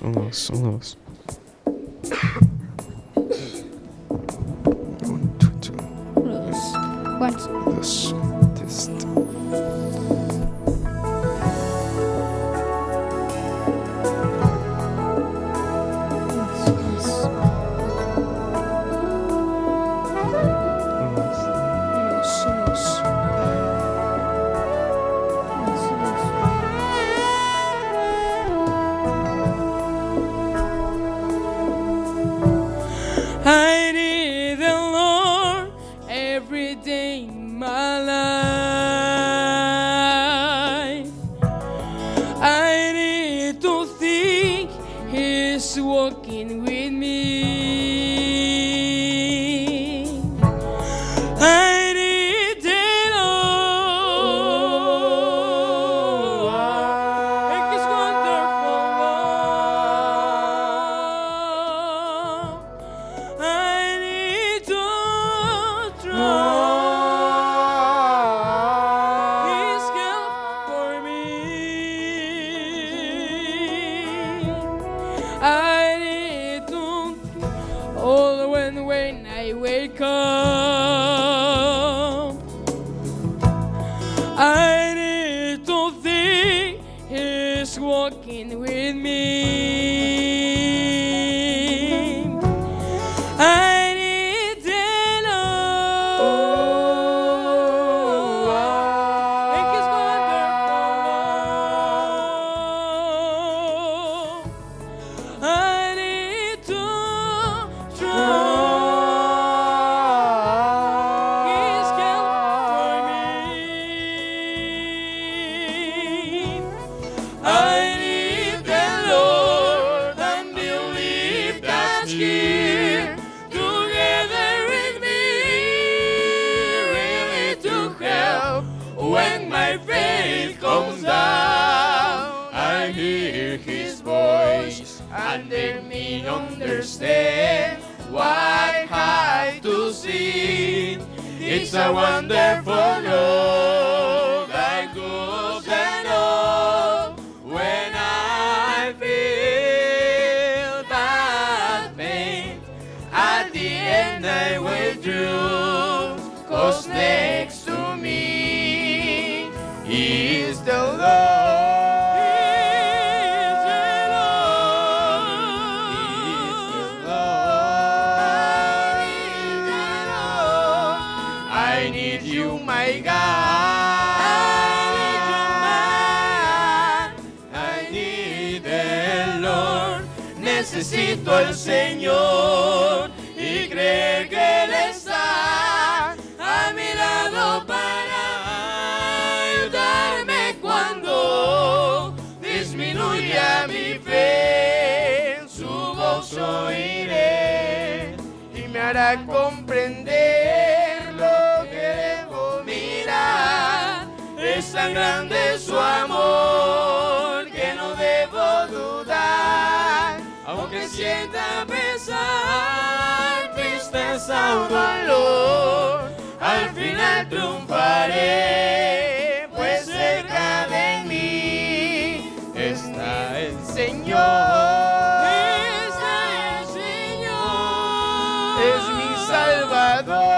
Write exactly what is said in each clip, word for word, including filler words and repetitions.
Vamos, vamos, vamos. One, two, two. What? This, this. Necesito al Señor y creer que Él está a mi lado para ayudarme cuando disminuya mi fe. Su voz oiré y me hará comprender lo que debo mirar. Es tan grande su amor que no debo dudar. Aunque sienta pesar, tristeza o dolor, al final triunfaré, pues cerca de mí está el Señor. Está el Señor. Es mi Salvador.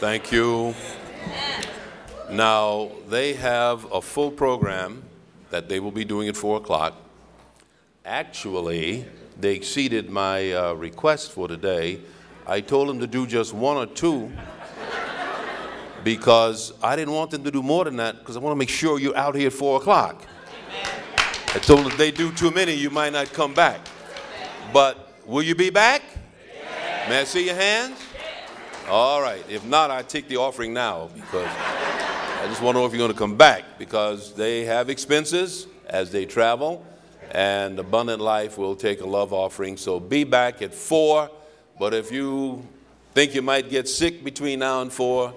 Thank you. Now, they have a full program that they will be doing at four o'clock. Actually, they exceeded my uh, request for today. I told them to do just one or two, because I didn't want them to do more than that, because I want to make sure you're out here at four o'clock. Amen. I told them if they do too many, you might not come back. Amen. But will you be back? Yes. May I see your hands? Yes. All right. If not, I take the offering now, because I just want to know if you're going to come back, because they have expenses as they travel, and Abundant Life will take a love offering. So be back at four. But if you think you might get sick between now and four,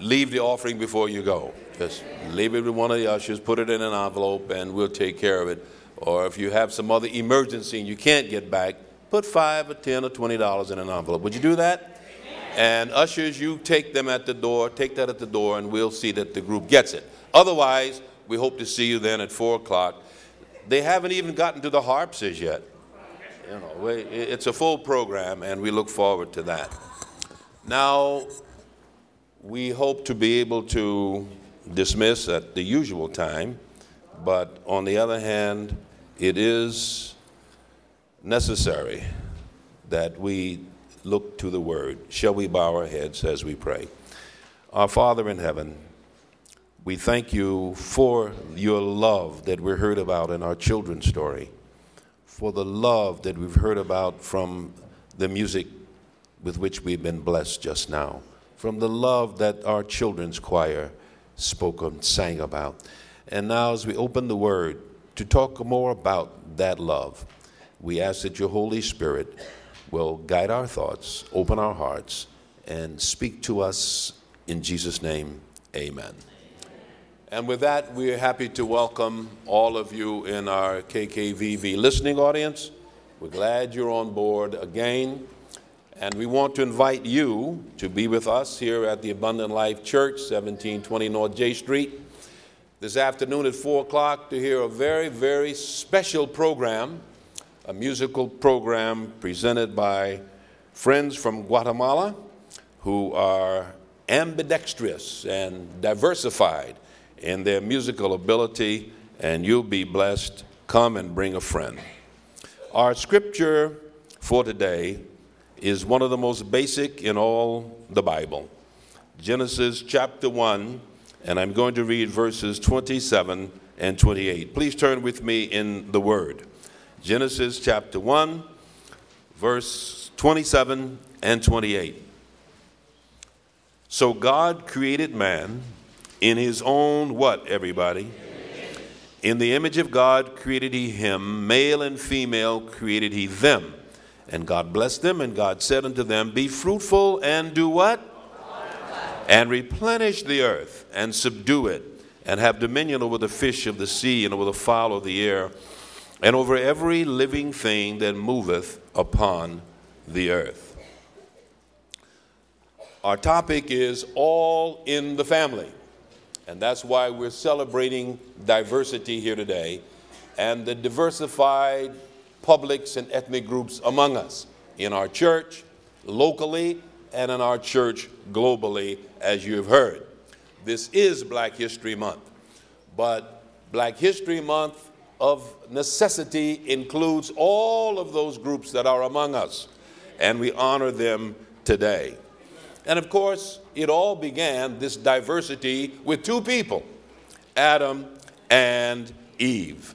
leave the offering before you go. Just leave it with one of the ushers, put it in an envelope, and we'll take care of it. Or if you have some other emergency and you can't get back, put five or ten or twenty dollars in an envelope. Would you do that? And ushers, you take them at the door, take that at the door, and we'll see that the group gets it. Otherwise, we hope to see you then at four o'clock. They haven't even gotten to the harps as yet. You know, it's a full program, and we look forward to that. Now, we hope to be able to dismiss at the usual time, but on the other hand, it is necessary that we look to the Word. Shall we bow our heads as we pray? Our Father in heaven, we thank you for your love that we heard about in our children's story, for the love that we've heard about from the music with which we've been blessed just now, from the love that our children's choir spoke and sang about. And now as we open the Word to talk more about that love, we ask that your Holy Spirit will guide our thoughts, open our hearts, and speak to us. In Jesus' name, amen. And with that, we are happy to welcome all of you in our K K V V listening audience. We're glad you're on board again. And we want to invite you to be with us here at the Abundant Life Church, seventeen twenty North J Street, this afternoon at four o'clock to hear a very, very special program, a musical program presented by friends from Guatemala who are ambidextrous and diversified in their musical ability, and you'll be blessed. Come and bring a friend. Our scripture for today is one of the most basic in all the Bible. Genesis chapter one, and I'm going to read verses twenty-seven and twenty-eight. Please turn with me in the Word. Genesis chapter one, verse twenty-seven and twenty-eight. So God created man in his own what, everybody? Amen. In the image of God created he him, male and female created he them. And God blessed them, and God said unto them, be fruitful and do what? And replenish the earth, and subdue it, and have dominion over the fish of the sea, and over the fowl of the air, and over every living thing that moveth upon the earth. Our topic is all in the family. And that's why we're celebrating diversity here today and the diversified publics and ethnic groups among us in our church locally and in our church globally, as you've heard. This is Black History Month, but Black History Month of necessity includes all of those groups that are among us, and we honor them today. And of course, it all began, this diversity, with two people, Adam and Eve.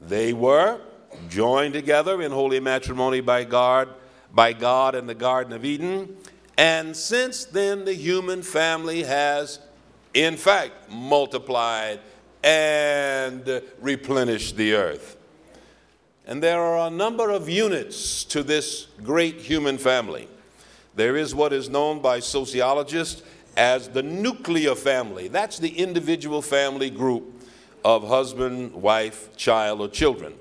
They were joined together in holy matrimony by God, by God in the Garden of Eden. And since then, the human family has, in fact, multiplied and replenished the earth. And there are a number of units to this great human family. There is what is known by sociologists as the nuclear family. That's the individual family group of husband, wife, child, or children.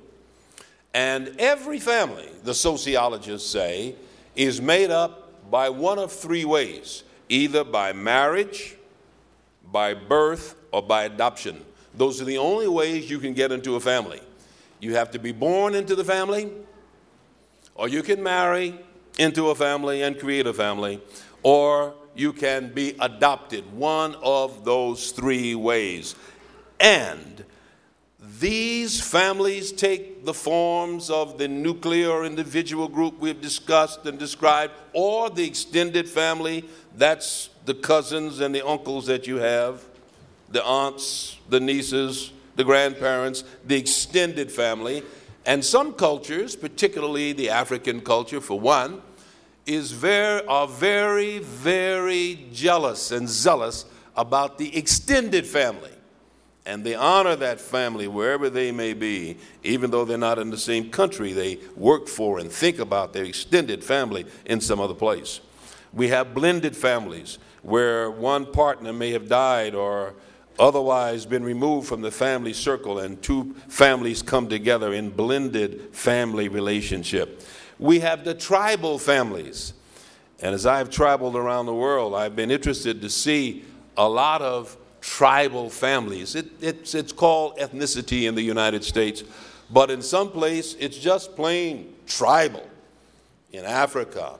And every family, the sociologists say, is made up by one of three ways, either by marriage, by birth, or by adoption. Those are the only ways you can get into a family. You have to be born into the family, or you can marry into a family and create a family, or you can be adopted, one of those three ways. And these families take the forms of the nuclear or individual group we've discussed and described, or the extended family, that's the cousins and the uncles that you have, the aunts, the nieces, the grandparents, the extended family. And some cultures, particularly the African culture for one, is very, are very, very jealous and zealous about the extended family. And they honor that family wherever they may be, even though they're not in the same country they work for and think about their extended family in some other place. We have blended families where one partner may have died or otherwise been removed from the family circle, and two families come together in blended family relationship. We have the tribal families. And as I've traveled around the world, I've been interested to see a lot of tribal families. It, it's, it's called ethnicity in the United States, but in some place it's just plain tribal. In Africa,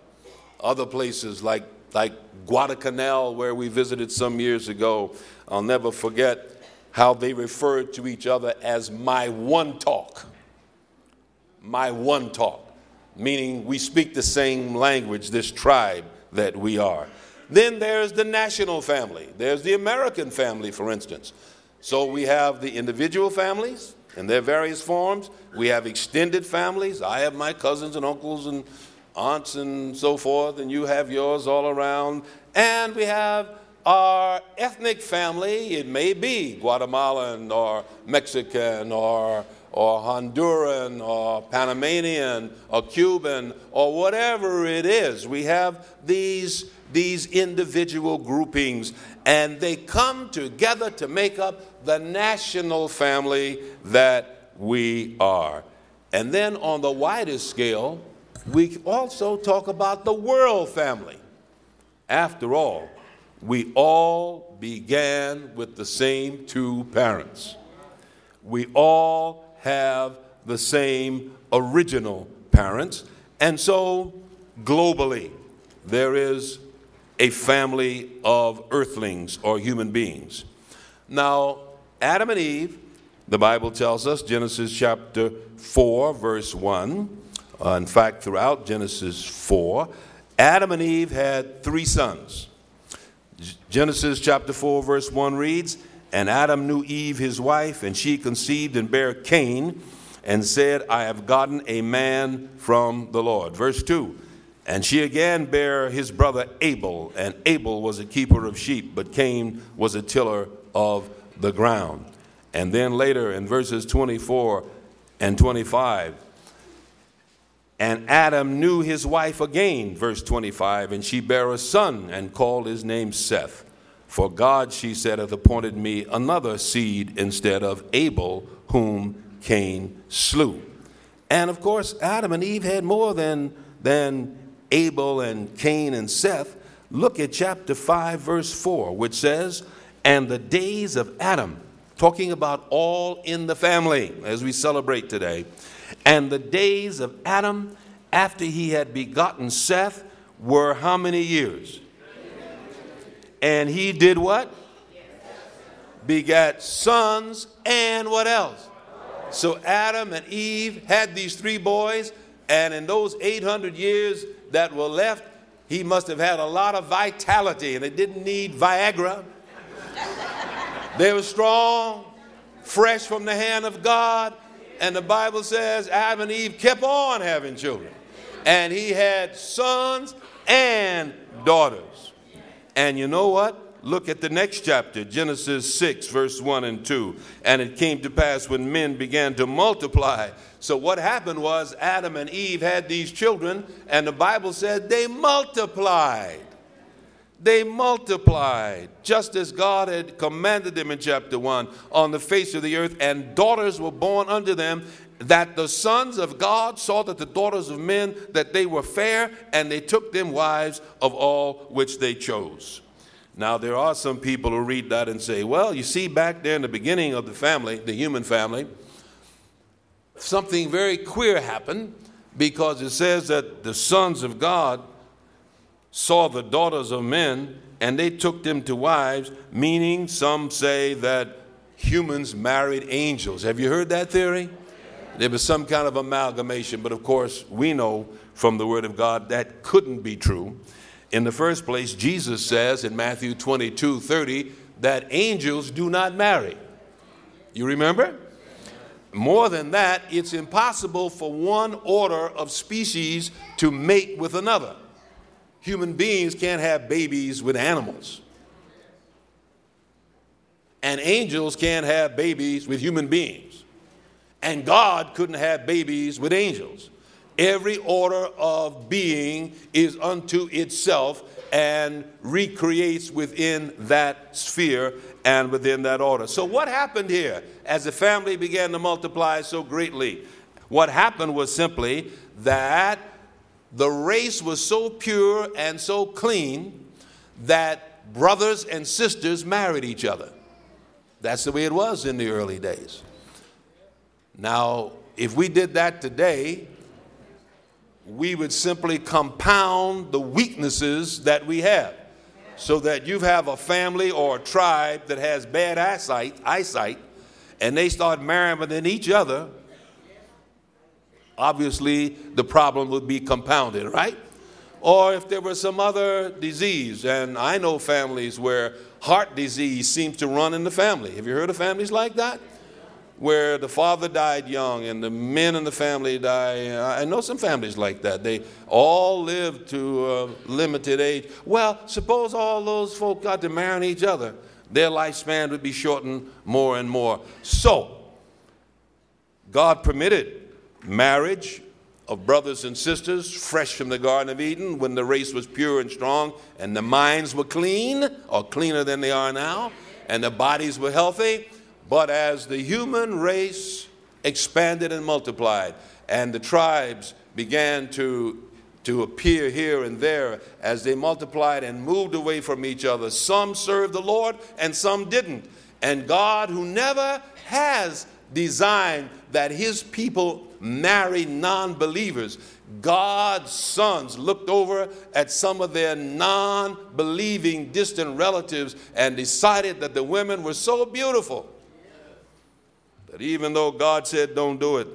other places like like Guadalcanal, where we visited some years ago, I'll never forget how they referred to each other as my one talk. My one talk, meaning we speak the same language, this tribe that we are. Then there's the national family. There's the American family, for instance. So we have the individual families in their various forms. We have extended families. I have my cousins and uncles and aunts and so forth, and you have yours all around. And we have our ethnic family. It may be Guatemalan or Mexican or or Honduran, or Panamanian, or Cuban, or whatever it is. We have these, these individual groupings, and they come together to make up the national family that we are. And then on the widest scale, we also talk about the world family. After all, we all began with the same two parents. We all have the same original parents. And so globally, there is a family of earthlings or human beings. Now, Adam and Eve, the Bible tells us, Genesis chapter four, verse one. Uh, in fact, throughout Genesis four, Adam and Eve had three sons. G- Genesis chapter four, verse one reads, "And Adam knew Eve his wife, and she conceived and bare Cain, and said, I have gotten a man from the Lord." Verse two, "And she again bare his brother Abel, and Abel was a keeper of sheep, but Cain was a tiller of the ground." And then later in verses twenty-four and twenty-five, "And Adam knew his wife again," verse twenty-five, "and she bare a son, and called his name Seth. For God," she said, "hath appointed me another seed instead of Abel, whom Cain slew." And of course, Adam and Eve had more than, than Abel and Cain and Seth. Look at chapter five, verse four, which says, "And the days of Adam," talking about all in the family as we celebrate today, "and the days of Adam after he had begotten Seth were how many years? And he did what? Begat sons and what else?" So Adam and Eve had these three boys, and in those eight hundred years that were left, he must have had a lot of vitality, and they didn't need Viagra. They were strong, fresh from the hand of God, and the Bible says Adam and Eve kept on having children, and he had sons and daughters. And you know what? Look at the next chapter, Genesis six, verse one and two. "And it came to pass when men began to multiply." So what happened was Adam and Eve had these children, and the Bible said they multiplied. They multiplied, just as God had commanded them in chapter one, on the face of the earth, and daughters were born unto them, that the sons of God saw that the daughters of men, that they were fair, and they took them wives of all which they chose. Now, there are some people who read that and say, well, you see back there in the beginning of the family, the human family, something very queer happened, because it says that the sons of God saw the daughters of men, and they took them to wives, meaning some say that humans married angels. Have you heard that theory? There was some kind of amalgamation, but of course we know from the Word of God that couldn't be true. In the first place, Jesus says in Matthew twenty-two thirty that angels do not marry. You remember? More than that, it's impossible for one order of species to mate with another. Human beings can't have babies with animals. And angels can't have babies with human beings. And God couldn't have babies with angels. Every order of being is unto itself and recreates within that sphere and within that order. So what happened here as the family began to multiply so greatly? What happened was simply that the race was so pure and so clean that brothers and sisters married each other. That's the way it was in the early days. Now, if we did that today, we would simply compound the weaknesses that we have, so that you have a family or a tribe that has bad eyesight, eyesight, and they start marrying within each other. Obviously, the problem would be compounded, right? Or if there was some other disease, and I know families where heart disease seems to run in the family. Have you heard of families like that? Where the father died young and the men in the family died. I know some families like that. They all lived to a limited age. Well, suppose all those folk got to marry each other. Their lifespan would be shortened more and more. So, God permitted marriage of brothers and sisters fresh from the Garden of Eden when the race was pure and strong and the minds were clean, or cleaner than they are now, and the bodies were healthy. But as the human race expanded and multiplied, and the tribes began to, to appear here and there as they multiplied and moved away from each other, some served the Lord and some didn't. And God, who never has designed that his people marry non-believers, God's sons looked over at some of their non-believing distant relatives and decided that the women were so beautiful that even though God said don't do it,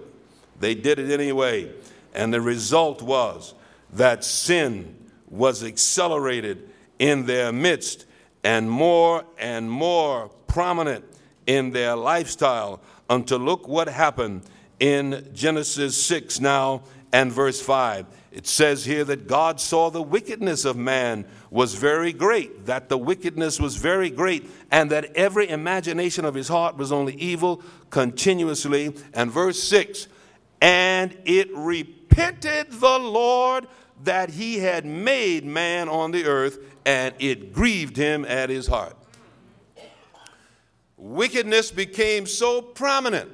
they did it anyway. And the result was that sin was accelerated in their midst and more and more prominent in their lifestyle, until look what happened in Genesis six now and verse five. It says here that God saw the wickedness of man was very great, that the wickedness was very great, and that every imagination of his heart was only evil continuously. And verse six, and it repented the Lord that he had made man on the earth, and it grieved him at his heart. Wickedness became so prominent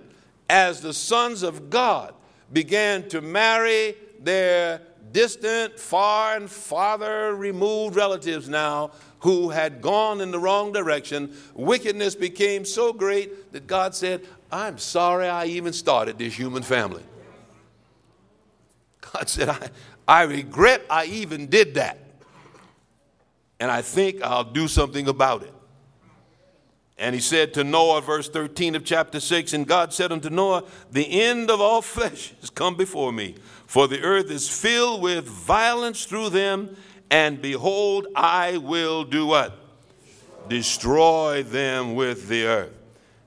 as the sons of God began to marry their distant, far and farther removed relatives now who had gone in the wrong direction. Wickedness became so great that God said, I'm sorry I even started this human family. God said, I, I regret I even did that. And I think I'll do something about it. And he said to Noah, verse thirteen of chapter six, and God said unto Noah, the end of all flesh is come before me, for the earth is filled with violence through them, and behold, I will do what? Destroy them with the earth.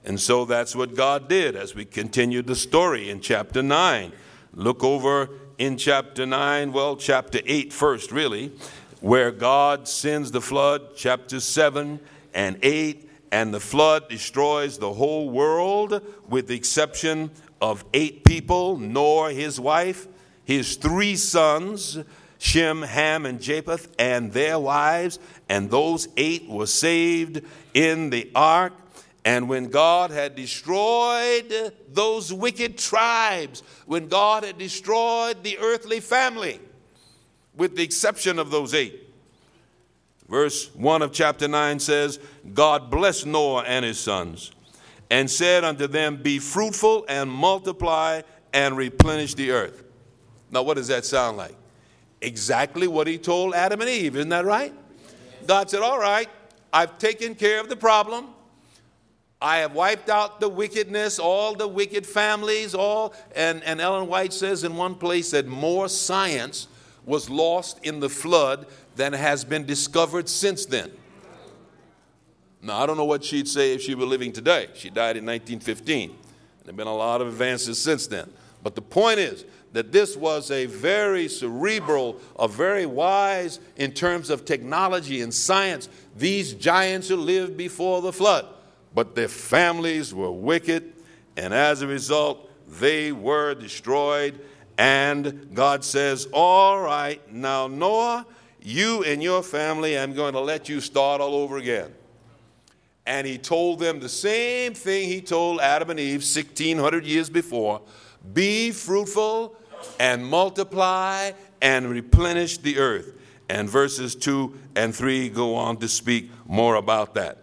And so that's what God did as we continued the story in chapter nine. Look over in chapter nine, well, chapter eight first, really, where God sends the flood, chapter seven and eight. And the flood destroys the whole world with the exception of eight people, Noah, his wife, his three sons, Shem, Ham, and Japheth, and their wives. And those eight were saved in the ark. And when God had destroyed those wicked tribes, when God had destroyed the earthly family, with the exception of those eight, verse one of chapter nine says, God blessed Noah and his sons and said unto them, be fruitful and multiply and replenish the earth. Now, what does that sound like? Exactly what he told Adam and Eve. Isn't that right? God said, all right, I've taken care of the problem. I have wiped out the wickedness, all the wicked families, all. And, and Ellen White says in one place that more science was lost in the flood than has been discovered since then. Now, I don't know what she'd say if she were living today. She died in nineteen fifteen. There have been a lot of advances since then. But the point is that this was a very cerebral, a very wise in terms of technology and science, these giants who lived before the flood. But their families were wicked, and as a result, they were destroyed. And God says, all right, now, Noah, you and your family, I'm going to let you start all over again. And he told them the same thing he told Adam and Eve sixteen hundred years before. Be fruitful and multiply and replenish the earth. And verses two and three go on to speak more about that.